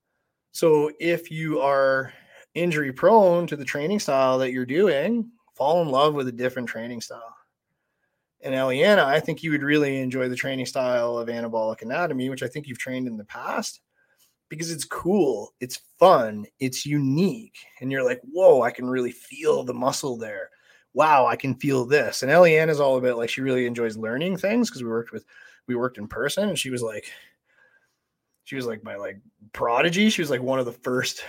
So if you are injury prone to the training style that you're doing, fall in love with a different training style. And Eliana, I think you would really enjoy the training style of Anabolic Anatomy, which I think you've trained in the past. Because it's cool, it's fun, it's unique. And you're like, whoa, I can really feel the muscle there. Wow, I can feel this. And Eliana is all about like, she really enjoys learning things because we worked with, we worked in person. And she was like, she was like my like prodigy. She was like one of the first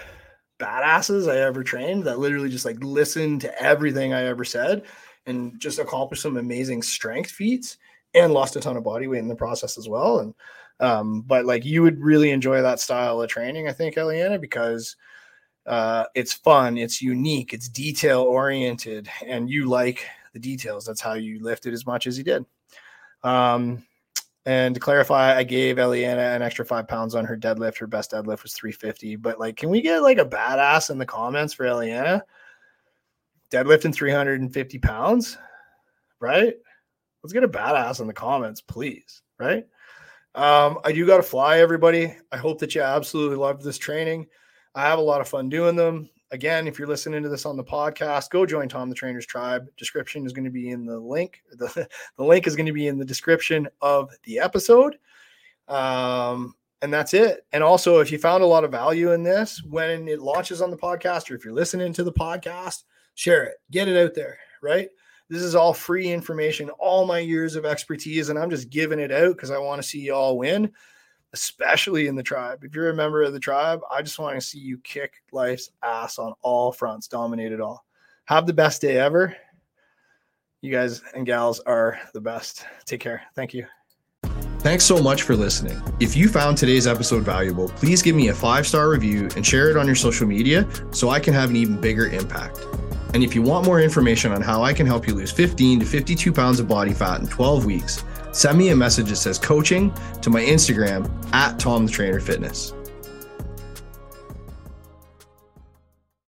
badasses I ever trained that literally just like listened to everything I ever said and just accomplished some amazing strength feats and lost a ton of body weight in the process as well. And Um, but like you would really enjoy that style of training, I think, Eliana, because uh, it's fun, it's unique, it's detail oriented, and you like the details. That's how you lifted as much as you did. Um, and to clarify, I gave Eliana an extra five pounds on her deadlift. Her best deadlift was three fifty. But like, can we get like a badass in the comments for Eliana? Deadlifting three hundred fifty pounds, right? Let's get a badass in the comments, please, right? Um, I do got to fly, everybody. I hope that you absolutely love this training. I have a lot of fun doing them. Again, if you're listening to this on the podcast, go join Tom the Trainer's Tribe. Description is going to be in the link. The, the link is going to be in the description of the episode. Um, and that's it. And also, if you found a lot of value in this, when it launches on the podcast, or if you're listening to the podcast, share it, get it out there, right? This is all free information, all my years of expertise, and I'm just giving it out because I want to see you all win, especially in the tribe. If you're a member of the tribe, I just want to see you kick life's ass on all fronts, dominate it all. Have the best day ever. You guys and gals are the best. Take care. Thank you. Thanks so much for listening. If you found today's episode valuable, please give me a five-star review and share it on your social media so I can have an even bigger impact. And if you want more information on how I can help you lose fifteen to fifty-two pounds of body fat in twelve weeks, send me a message that says coaching to my Instagram at Tom the Trainer Fitness.